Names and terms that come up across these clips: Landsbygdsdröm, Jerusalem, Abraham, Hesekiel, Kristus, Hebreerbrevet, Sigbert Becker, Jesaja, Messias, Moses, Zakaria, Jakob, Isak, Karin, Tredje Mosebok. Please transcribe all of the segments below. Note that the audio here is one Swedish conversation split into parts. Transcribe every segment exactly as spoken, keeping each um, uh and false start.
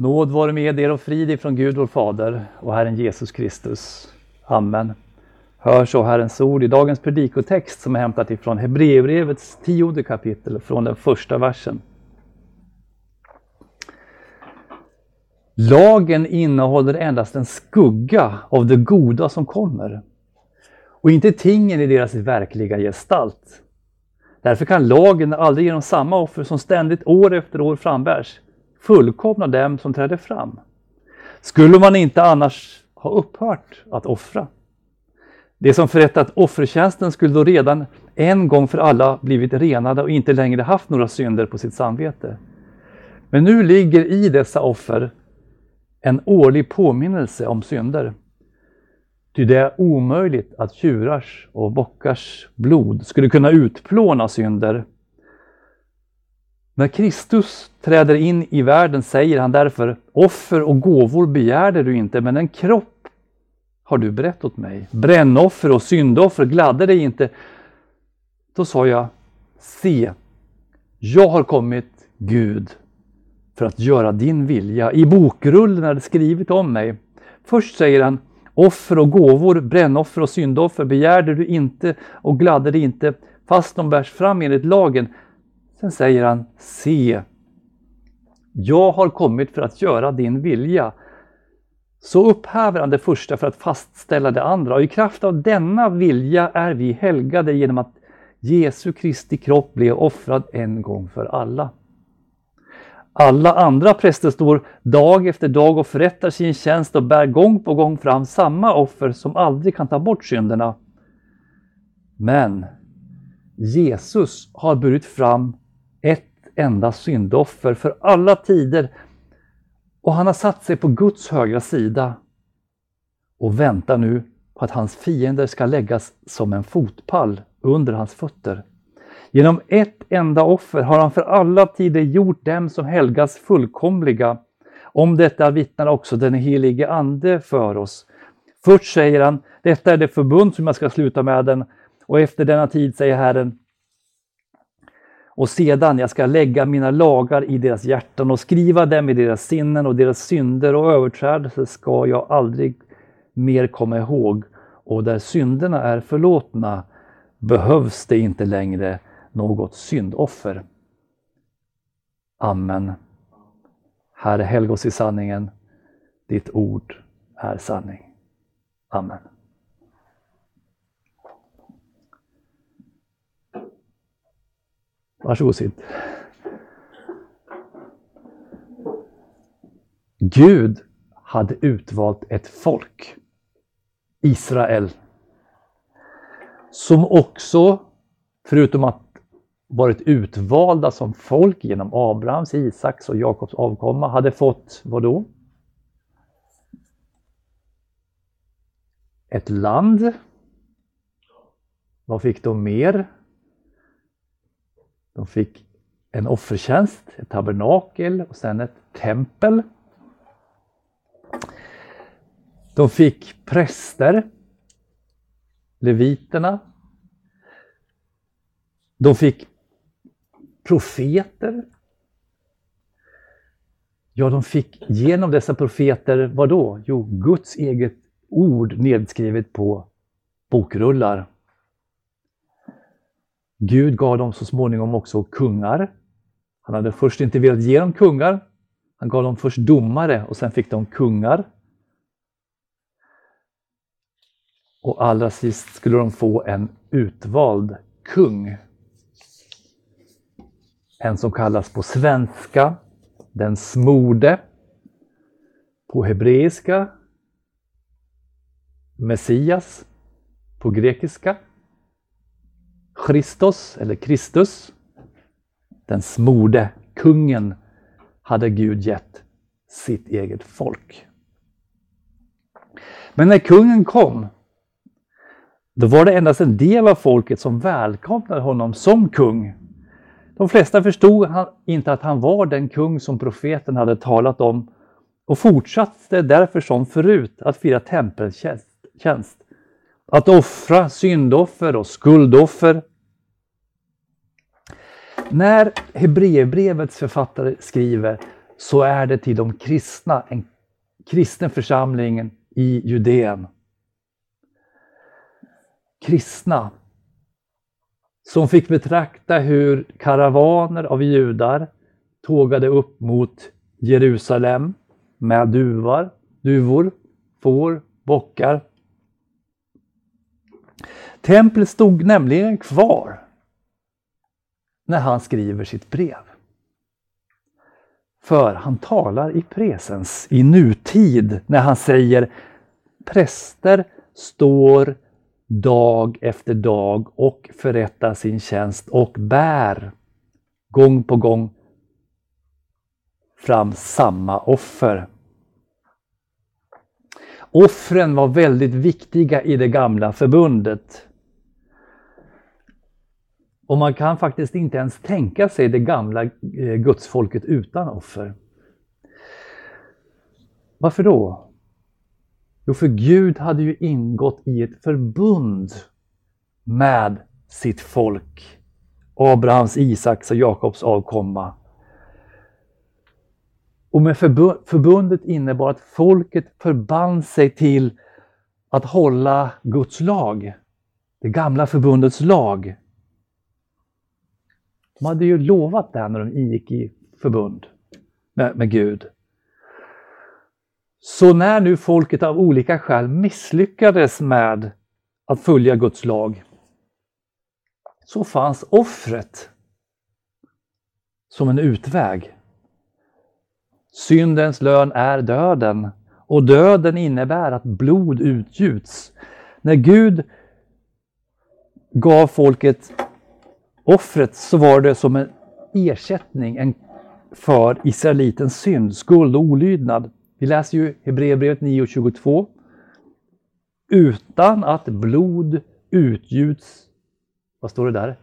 Nåd vare med er och frid ifrån Gud vår Fader och Herren Jesus Kristus. Amen. Hör så Herrens ord i dagens predikotext som är hämtat ifrån Hebreerbrevets tionde kapitel från den första versen. Lagen innehåller endast en skugga av det goda som kommer och inte tingen i deras verkliga gestalt. Därför kan lagen aldrig genom samma offer som ständigt år efter år frambärs fullkomna dem som trädde fram. Skulle man inte annars ha upphört att offra? Det som förrättat offertjänsten skulle då redan en gång för alla blivit renade och inte längre haft några synder på sitt samvete. Men nu ligger i dessa offer en årlig påminnelse om synder. Ty det är omöjligt att tjurars och bockars blod skulle kunna utplåna synder. När Kristus träder in i världen säger han därför: offer och gåvor begärde du inte, men en kropp har du berett åt mig. Brännoffer och syndoffer gladde dig inte. Då sa jag: se, jag har kommit, Gud, för att göra din vilja. I bokrullen är det skrivit om mig. Först säger han: offer och gåvor, brännoffer och syndoffer begärde du inte och gladde dig inte, fast de bärs fram enligt lagen. Sen säger han: se, jag har kommit för att göra din vilja. Så upphäver han det första för att fastställa det andra. Och i kraft av denna vilja är vi helgade genom att Jesu Kristi kropp blev offrad en gång för alla. Alla andra präster står dag efter dag och förrättar sin tjänst och bär gång på gång fram samma offer som aldrig kan ta bort synderna. Men Jesus har burit fram ett enda syndoffer för alla tider, och han har satt sig på Guds högra sida och väntar nu på att hans fiender ska läggas som en fotpall under hans fötter. Genom ett enda offer har han för alla tider gjort dem som helgas fullkomliga. Om detta vittnar också den helige ande för oss. Först säger han: detta är det förbund som jag ska sluta med den. Och efter denna tid säger Herren: och sedan jag ska lägga mina lagar i deras hjärtan och skriva dem i deras sinnen, och deras synder och överträdelser ska jag aldrig mer komma ihåg. Och där synderna är förlåtna behövs det inte längre något syndoffer. Amen. Herre, helga oss i sanningen. Ditt ord är sanning. Amen. Varsågod, sitt. Gud hade utvalt ett folk, Israel, som också, förutom att varit utvalda som folk genom Abrahams, Isaks och Jakobs avkomma, hade fått vad då? Ett land. Vad fick de mer? De fick en offertjänst, ett tabernakel och sen ett tempel. De fick präster, leviterna. De fick profeter. Ja, de fick genom dessa profeter vad då? Jo, Guds eget ord nedskrivet på bokrullar. Gud gav dem så småningom också kungar. Han hade först inte velat ge dem kungar. Han gav dem först domare och sen fick de kungar. Och allra sist skulle de få en utvald kung. En som kallas på svenska den smorde. På hebreiska Messias. På grekiska Kristus eller Kristus. Den smorde kungen hade Gud gett sitt eget folk. Men när kungen kom, då var det endast en del av folket som välkomnade honom som kung. De flesta förstod inte att han var den kung som profeten hade talat om, och fortsatte därför som förut att fira tempeltjänst, att offra syndoffer och skuldoffer. När Hebreerbrevets författare skriver så är det till de kristna, en kristen församling i Judén. Kristna som fick betrakta hur karavaner av judar tågade upp mot Jerusalem med duvar, duvor, får, bockar. Templet stod nämligen kvar när han skriver sitt brev. För han talar i presens, i nutid, när han säger: präster står dag efter dag och förrättar sin tjänst och bär gång på gång fram samma offer. Offren var väldigt viktiga i det gamla förbundet. Och man kan faktiskt inte ens tänka sig det gamla gudsfolket utan offer. Varför då? Jo, för Gud hade ju ingått i ett förbund med sitt folk. Abrahams, Isaks och Jakobs avkomma. Och med förbundet innebar att folket förband sig till att hålla Guds lag. Det gamla förbundets lag. De hade ju lovat det när de gick i förbund med, med Gud. Så när nu folket av olika skäl misslyckades med att följa Guds lag, så fanns offret som en utväg. Syndens lön är döden, och döden innebär att blod utgjuts. När Gud gav folket offret så var det som en ersättning för israelitens synd, skuld och olydnad. Vi läser ju Hebreerbrevet nio tjugotvå. Utan att blod utgjuts, vad står det där?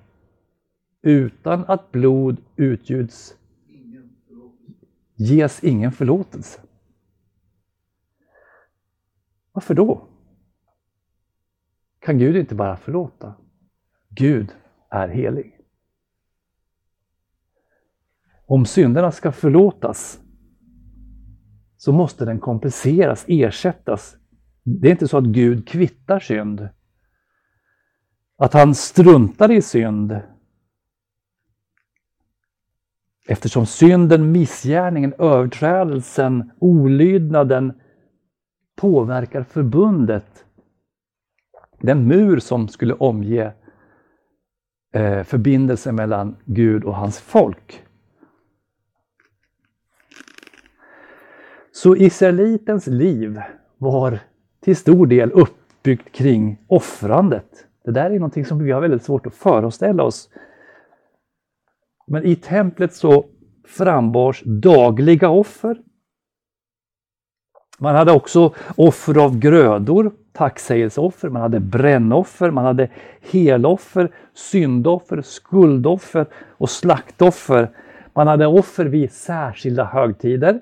Utan att blod utgjuts ges ingen förlåtelse. Varför då? Kan Gud inte bara förlåta? Gud är helig. Om synderna ska förlåtas så måste den kompenseras, ersättas. Det är inte så att Gud kvittar synd. Att han struntar i synd. Eftersom synden, missgärningen, överträdelsen, olydnaden påverkar förbundet. Den mur som skulle omge eh, förbindelsen mellan Gud och hans folk. Så israelitens liv var till stor del uppbyggt kring offrandet. Det där är någonting som vi har väldigt svårt att föreställa oss. Men i templet så frambars dagliga offer. Man hade också offer av grödor, tacksägelseoffer, man hade brännoffer, man hade heloffer, syndoffer, skuldoffer och slaktoffer. Man hade offer vid särskilda högtider.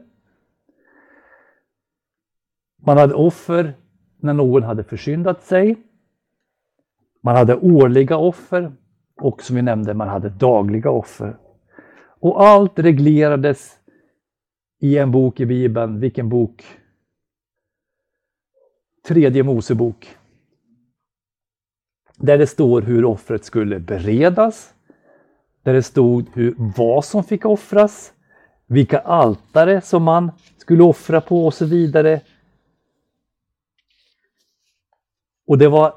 Man hade offer när någon hade försyndat sig. Man hade årliga offer. Och som vi nämnde, man hade dagliga offer. Och allt reglerades i en bok i Bibeln. Vilken bok? Tredje Mosebok. Där det står hur offret skulle beredas. Där det stod hur, vad som fick offras. Vilka altare som man skulle offra på och så vidare. Och det var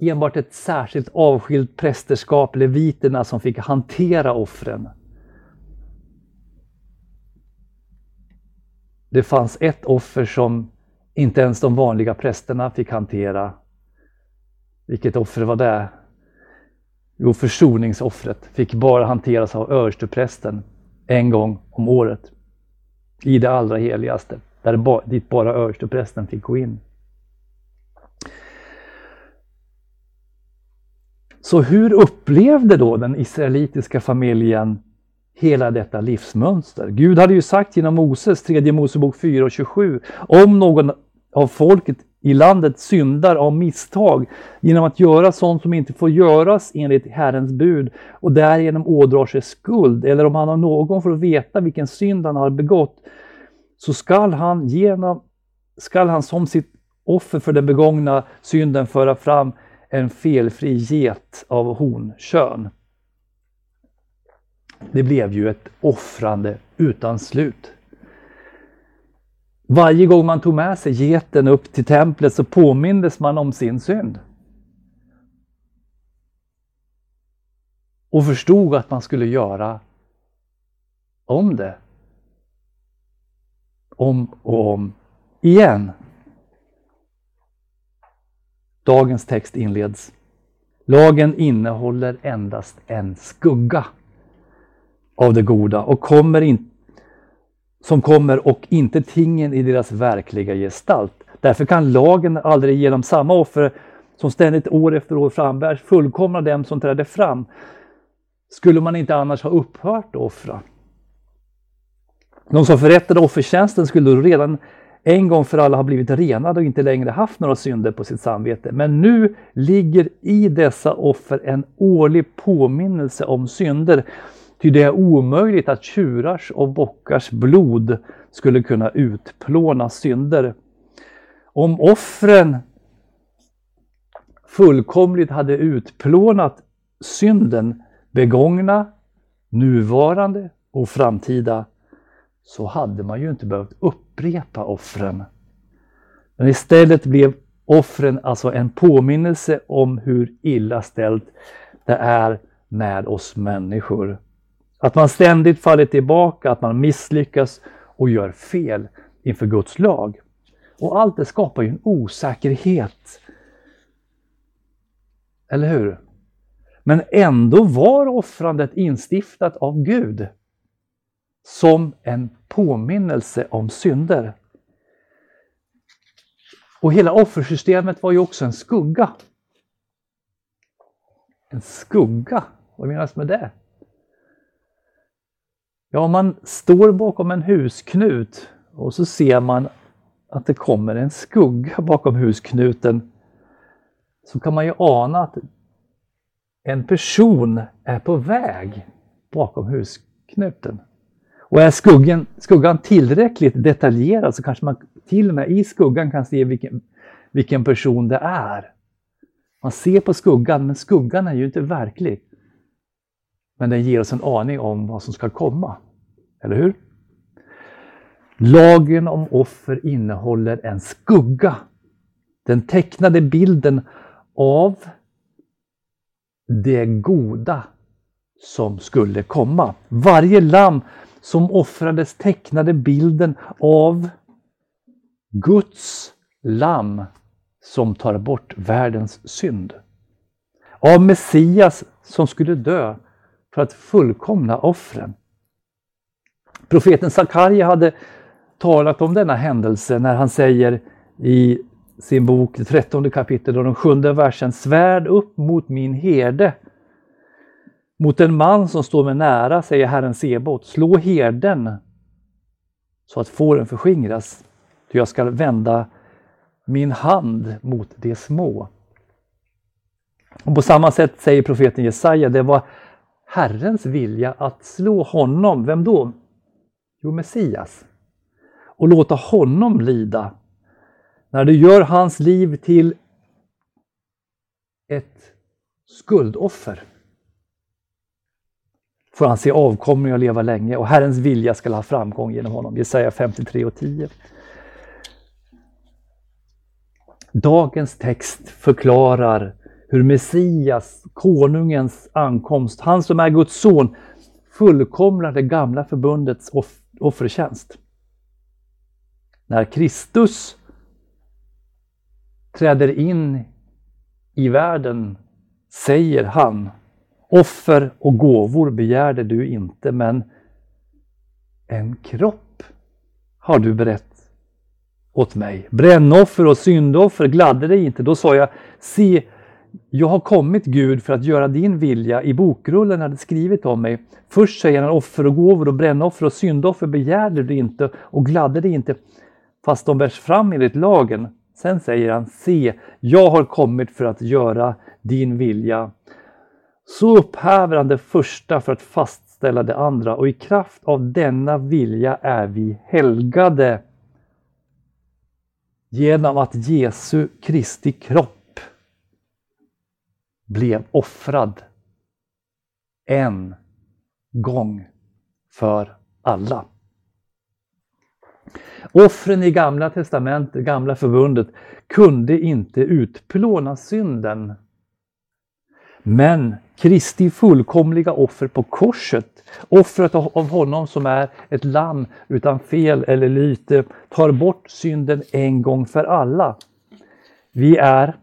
enbart ett särskilt avskilt prästerskap, leviterna, som fick hantera offren. Det fanns ett offer som inte ens de vanliga prästerna fick hantera. Vilket offer var det? Jo, försoningsoffret fick bara hanteras av översteprästen en gång om året. I det allra heligaste, där dit bara översteprästen fick gå in. Så hur upplevde då den israelitiska familjen hela detta livsmönster? Gud hade ju sagt genom Moses, tredje Mosebok fyra och tjugosju, om någon av folket i landet syndar av misstag genom att göra sånt som inte får göras enligt Herrens bud och därigenom ådrar sig skuld, eller om han har någon för att veta vilken synd han har begått, så skall han, genom, skall han som sitt offer för den begångna synden föra fram en felfri get av honkön. Det blev ju ett offrande utan slut. Varje gång man tog med sig geten upp till templet så påmindes man om sin synd. Och förstod att man skulle göra om det. Om och om igen. Dagens text inleds. Lagen innehåller endast en skugga av det goda och kommer inte som kommer och inte tingen i deras verkliga gestalt. Därför kan lagen aldrig genom samma offer som ständigt år efter år frambärs fullkomna dem som trädde fram. Skulle man inte annars ha upphört att offra? De som förrättade offertjänsten skulle då redan en gång för alla ha blivit renade och inte längre haft några synder på sitt samvete. Men nu ligger i dessa offer en årlig påminnelse om synder. Ty det är omöjligt att tjurars och bockars blod skulle kunna utplåna synder. Om offren fullkomligt hade utplånat synden, begångna, nuvarande och framtida, så hade man ju inte behövt upprepa offren. Men istället blev offren alltså en påminnelse om hur illa ställt det är med oss människor. Att man ständigt faller tillbaka, att man misslyckas och gör fel inför Guds lag. Och allt det skapar ju en osäkerhet. Eller hur? Men ändå var offrandet instiftat av Gud som en påminnelse om synder. Och hela offersystemet var ju också en skugga. En skugga? Vad menas med det? Ja, om man står bakom en husknut och så ser man att det kommer en skugga bakom husknuten, så kan man ju ana att en person är på väg bakom husknuten. Och är skuggan, skuggan tillräckligt detaljerad så kanske man till och med i skuggan kan se vilken, vilken person det är. Man ser på skuggan, men skuggan är ju inte verklig. Men den ger oss en aning om vad som ska komma. Eller hur? Lagen om offer innehåller en skugga. Den tecknade bilden av det goda som skulle komma. Varje lamm som offrades tecknade bilden av Guds lamm som tar bort världens synd. Av Messias som skulle dö för att fullkomna offren. Profeten Zakaria hade talat om denna händelse när han säger i sin bok, det trettonde kapitlet och den sjunde versen: svärd upp mot min herde. Mot en man som står mig nära, säger Herren Sebot, slå herden så att fåren förskingras. Ty jag ska vända min hand mot de små. Och på samma sätt säger profeten Jesaja, det var Herrens vilja att slå honom. Vem då? Jo, Messias. Och låta honom lida. När du gör hans liv till ett skuldoffer får han se avkomling och leva länge. Och Herrens vilja ska ha framgång genom honom. Jesaja femtiotre och tio. Dagens text förklarar hur Messias, konungens ankomst, han som är Guds son, fullkomlar det gamla förbundets off- offertjänst. När Kristus träder in i världen säger han: offer och gåvor begärde du inte, men en kropp har du berett åt mig. Brännoffer och syndoffer gladde dig inte. Då sa jag: se, jag har kommit, Gud, för att göra din vilja. I bokrullen hade skrivit om mig. Först säger han: offer och gåvor och brännoffer och syndoffer begärde du inte och gladde dig inte, fast de bärs fram enligt lagen. Sen säger han, se, jag har kommit för att göra din vilja. Så upphäver han det första för att fastställa det andra, och i kraft av denna vilja är vi helgade genom att Jesu Kristi kropp blev offrad en gång för alla. Offren i gamla testamentet, gamla förbundet, kunde inte utplåna synden. Men Kristi fullkomliga offer på korset, offret av honom som är ett lamm utan fel eller lyte, tar bort synden en gång för alla. Vi är,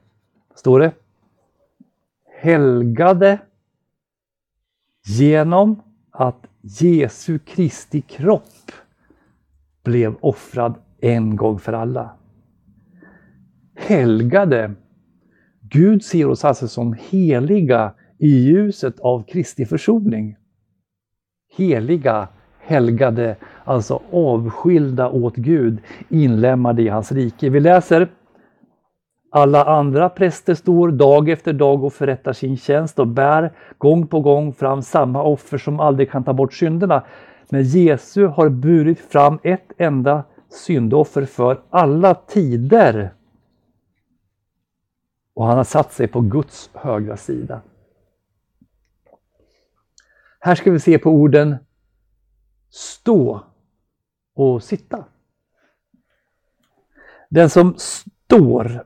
står det, helgade genom att Jesu Kristi kropp blev offrad en gång för alla. Helgade. Gud ser oss alltså som heliga i ljuset av Kristi försoning. Heliga, helgade, alltså avskilda åt Gud, inlämnade i hans rike. Vi läser, alla andra präster står dag efter dag och förrättar sin tjänst och bär gång på gång fram samma offer som aldrig kan ta bort synderna. Men Jesu har burit fram ett enda syndoffer för alla tider. Och han har satt sig på Guds högra sida. Här ska vi se på orden stå och sitta. Den som står,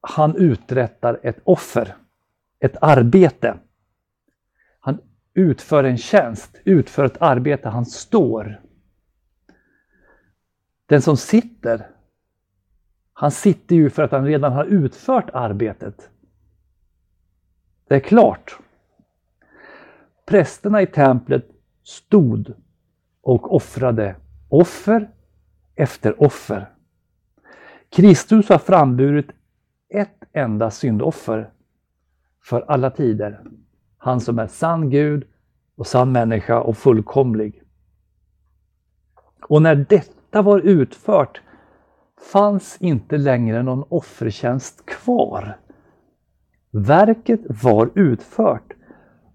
han uträttar ett offer, ett arbete. Han utför en tjänst, utför ett arbete, han står. Den som sitter, han sitter ju för att han redan har utfört arbetet. Det är klart. Prästerna i templet stod och offrade offer efter offer. Kristus har framburit ett enda syndoffer för alla tider. Han som är sann Gud och sann människa och fullkomlig. Och när detta var utfört fanns inte längre någon offertjänst kvar. Verket var utfört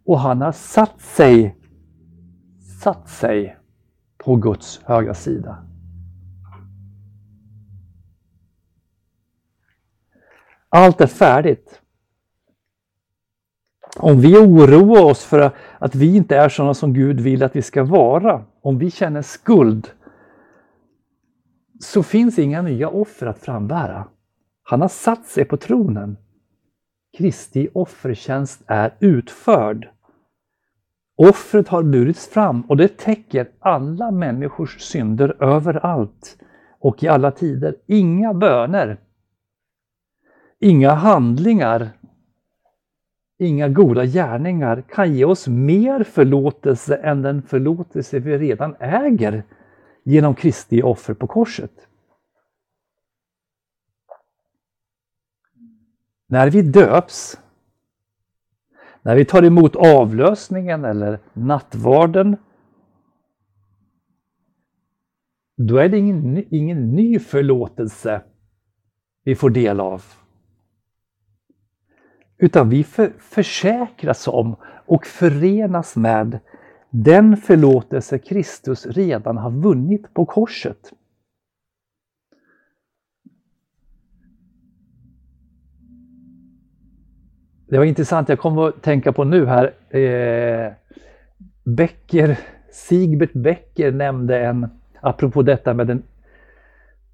och han har satt sig, satt sig på Guds högra sida. Allt är färdigt. Om vi oroar oss för att vi inte är sådana som Gud vill att vi ska vara, om vi känner skuld, så finns inga nya offer att frambära. Han har satt sig på tronen. Kristi offertjänst är utförd. Offret har burits fram och det täcker alla människors synder överallt och i alla tider. Inga böner, inga handlingar, inga goda gärningar kan ge oss mer förlåtelse än den förlåtelse vi redan äger genom Kristi offer på korset. När vi döps, när vi tar emot avlösningen eller nattvarden, då är det ingen, ingen ny förlåtelse vi får del av. Utan vi för, försäkras om och förenas med den förlåtelse Kristus redan har vunnit på korset. Det var intressant, jag kommer att tänka på nu här. Eh, Becker, Sigbert Becker nämnde en, apropå detta med den,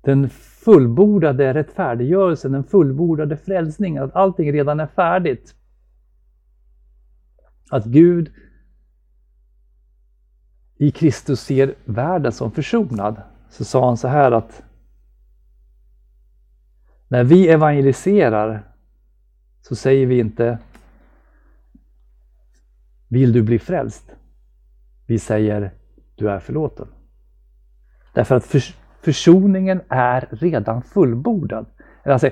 den fullbordade rättfärdiggörelsen, den fullbordade frälsningen, att allting redan är färdigt. Att Gud i Kristus ser världen som försonad. Så sa han så här att när vi evangeliserar så säger vi inte vill du bli frälst? Vi säger du är förlåten. Därför att förs- försoningen är redan fullbordad. Alltså,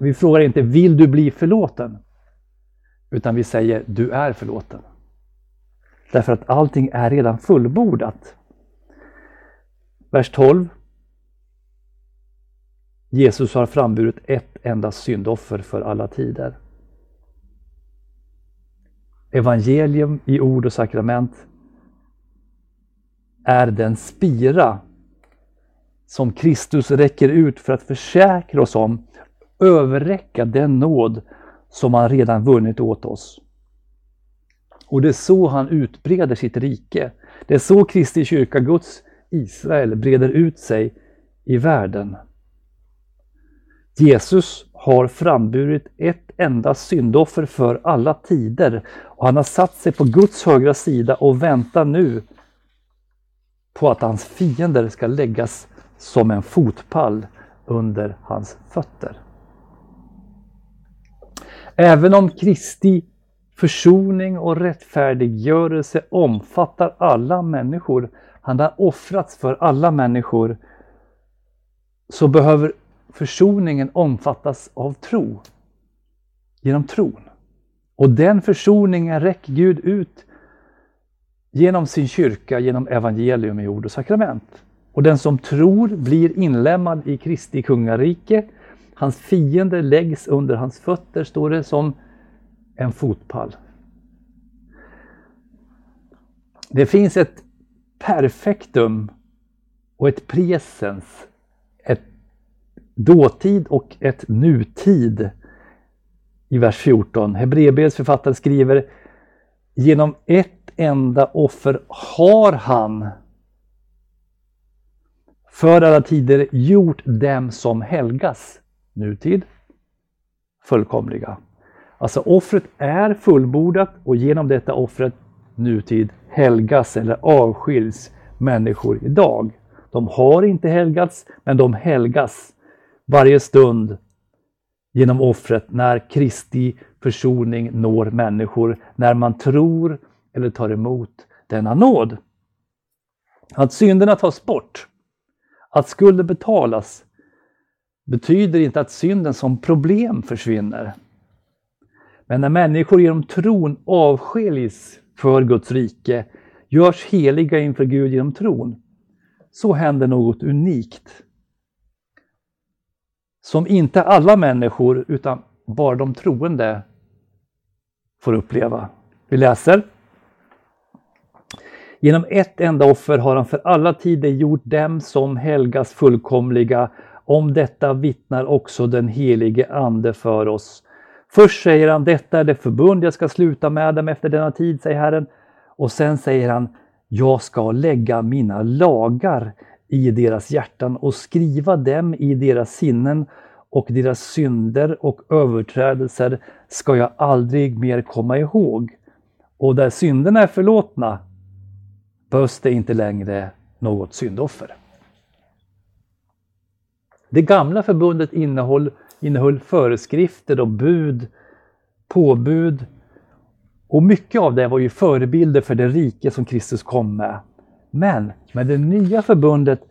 vi frågar inte vill du bli förlåten? Utan vi säger du är förlåten. Därför att allting är redan fullbordat. Vers tolv. Jesus har framburit ett enda syndoffer för alla tider. Evangelium i ord och sakrament är den spira som Kristus räcker ut för att försäkra oss om, överräcka den nåd som han redan vunnit åt oss. Och det är så han utbreder sitt rike. Det är så Kristi kyrka, Guds Israel, breder ut sig i världen. Jesus har framburit ett enda syndoffer för alla tider, och han har satt sig på Guds högra sida och väntar nu på att hans fiender ska läggas som en fotpall under hans fötter. Även om Kristi försoning och rättfärdiggörelse omfattar alla människor, han har offrats för alla människor, så behöver försoningen omfattas av tro, genom tron. Och den försoningen räcker Gud ut genom sin kyrka, genom evangelium i ord och sakrament. Och den som tror blir inlemmad i Kristi kungarike. Hans fiender läggs under hans fötter, står det, som en fotpall. Det finns ett perfektum och ett presens, ett dåtid och ett nutid i vers fjorton. Hebreerbrevets författare skriver: genom ett enda offer har han för alla tider gjort dem som helgas, nutid, fullkomliga. Alltså offret är fullbordat, och genom detta offret, nutid, helgas eller avskiljs människor idag. De har inte helgats, men de helgas varje stund genom offret, när Kristi försoning når människor, när man tror eller tar emot denna nåd. Att synderna tas bort, att skulden betalas, betyder inte att synden som problem försvinner. Men när människor genom tron avskiljs för Guds rike, görs heliga inför Gud genom tron, så händer något unikt, som inte alla människor utan bara de troende får uppleva. Vi läser: genom ett enda offer har han för alla tider gjort dem som helgas fullkomliga. Om detta vittnar också den helige ande för oss. Först säger han: detta är det förbund jag ska sluta med dem efter denna tid, säger Herren. Och sen säger han: jag ska lägga mina lagar i deras hjärtan och skriva dem i deras sinnen, och deras synder och överträdelser ska jag aldrig mer komma ihåg. Och där synderna är förlåtna behövs det inte längre något syndoffer. Det gamla förbundet innehöll, innehöll föreskrifter och bud, påbud, och mycket av det var ju förebilder för det rike som Kristus kom med. Men med det nya förbundet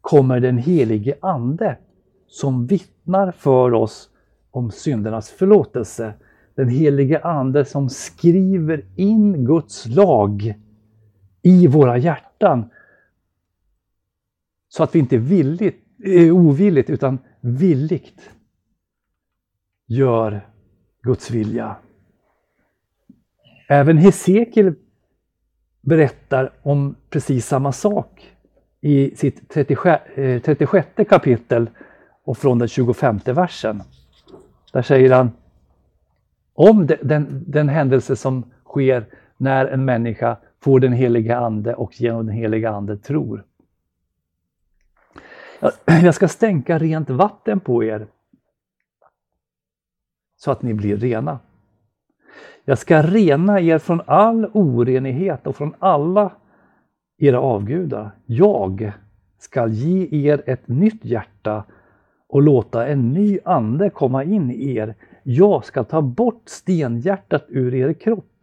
kommer den helige ande som vittnar för oss om syndernas förlåtelse. Den helige ande som skriver in Guds lag i våra hjärtan, så att vi inte villigt, ovilligt utan villigt gör Guds vilja. Även Hesekiel berättar om precis samma sak i sitt trettiosjätte kapitel och från den tjugofemte versen. Där säger han om den, den händelse som sker när en människa får den heliga ande och genom den heliga ande tror. Jag ska stänka rent vatten på er så att ni blir rena. Jag ska rena er från all orenighet och från alla era avgudar. Jag ska ge er ett nytt hjärta och låta en ny ande komma in i er. Jag ska ta bort stenhjärtat ur er kropp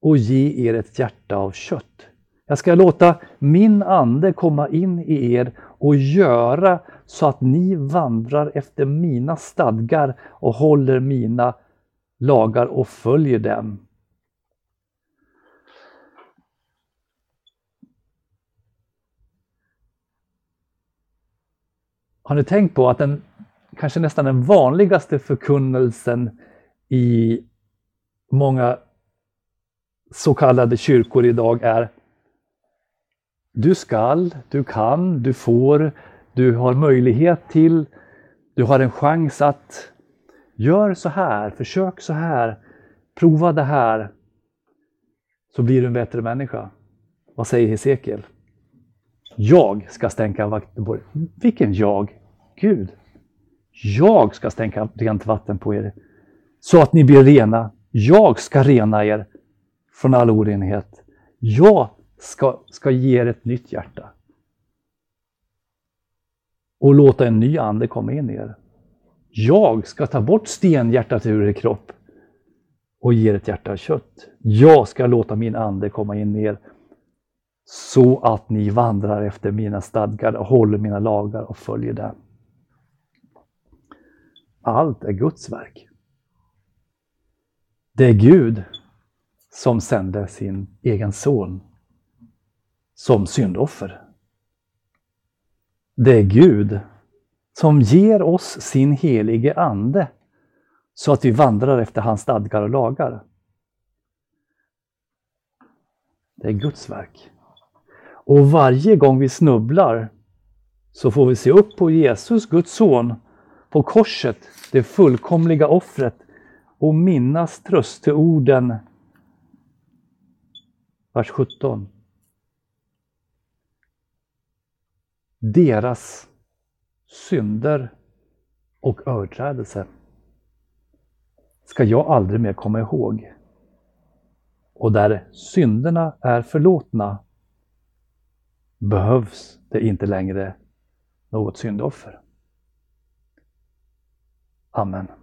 och ge er ett hjärta av kött. Jag ska låta min ande komma in i er och göra så att ni vandrar efter mina stadgar och håller mina lagar och följer dem. Har ni tänkt på att den kanske nästan den vanligaste förkunnelsen i många så kallade kyrkor idag är: du skall, du kan, du får, du har möjlighet till, du har en chans att, gör så här, försök så här, prova det här, så blir du en bättre människa. Vad säger Hesekiel? Jag ska stänka vatten på er. Vilken jag? Gud. Jag ska stänka rent vatten på er, så att ni blir rena. Jag ska rena er från all orenhet. Jag ska, ska ge er ett nytt hjärta och låta en ny ande komma in i er. Jag ska ta bort stenhjärtat ur er kropp och ge er ett hjärta av kött. Jag ska låta min ande komma in i er, så att ni vandrar efter mina stadgar och håller mina lagar och följer dem. Allt är Guds verk. Det är Gud som sände sin egen son som syndoffer. Det är Gud som ger oss sin helige ande så att vi vandrar efter hans stadgar och lagar. Det är Guds verk. Och varje gång vi snubblar så får vi se upp på Jesus, Guds son, på korset, det fullkomliga offret, och minnas trösteorden, vers sjutton. Deras synder och överträdelser ska jag aldrig mer komma ihåg. Och där synderna är förlåtna behövs det inte längre något syndoffer. Amen.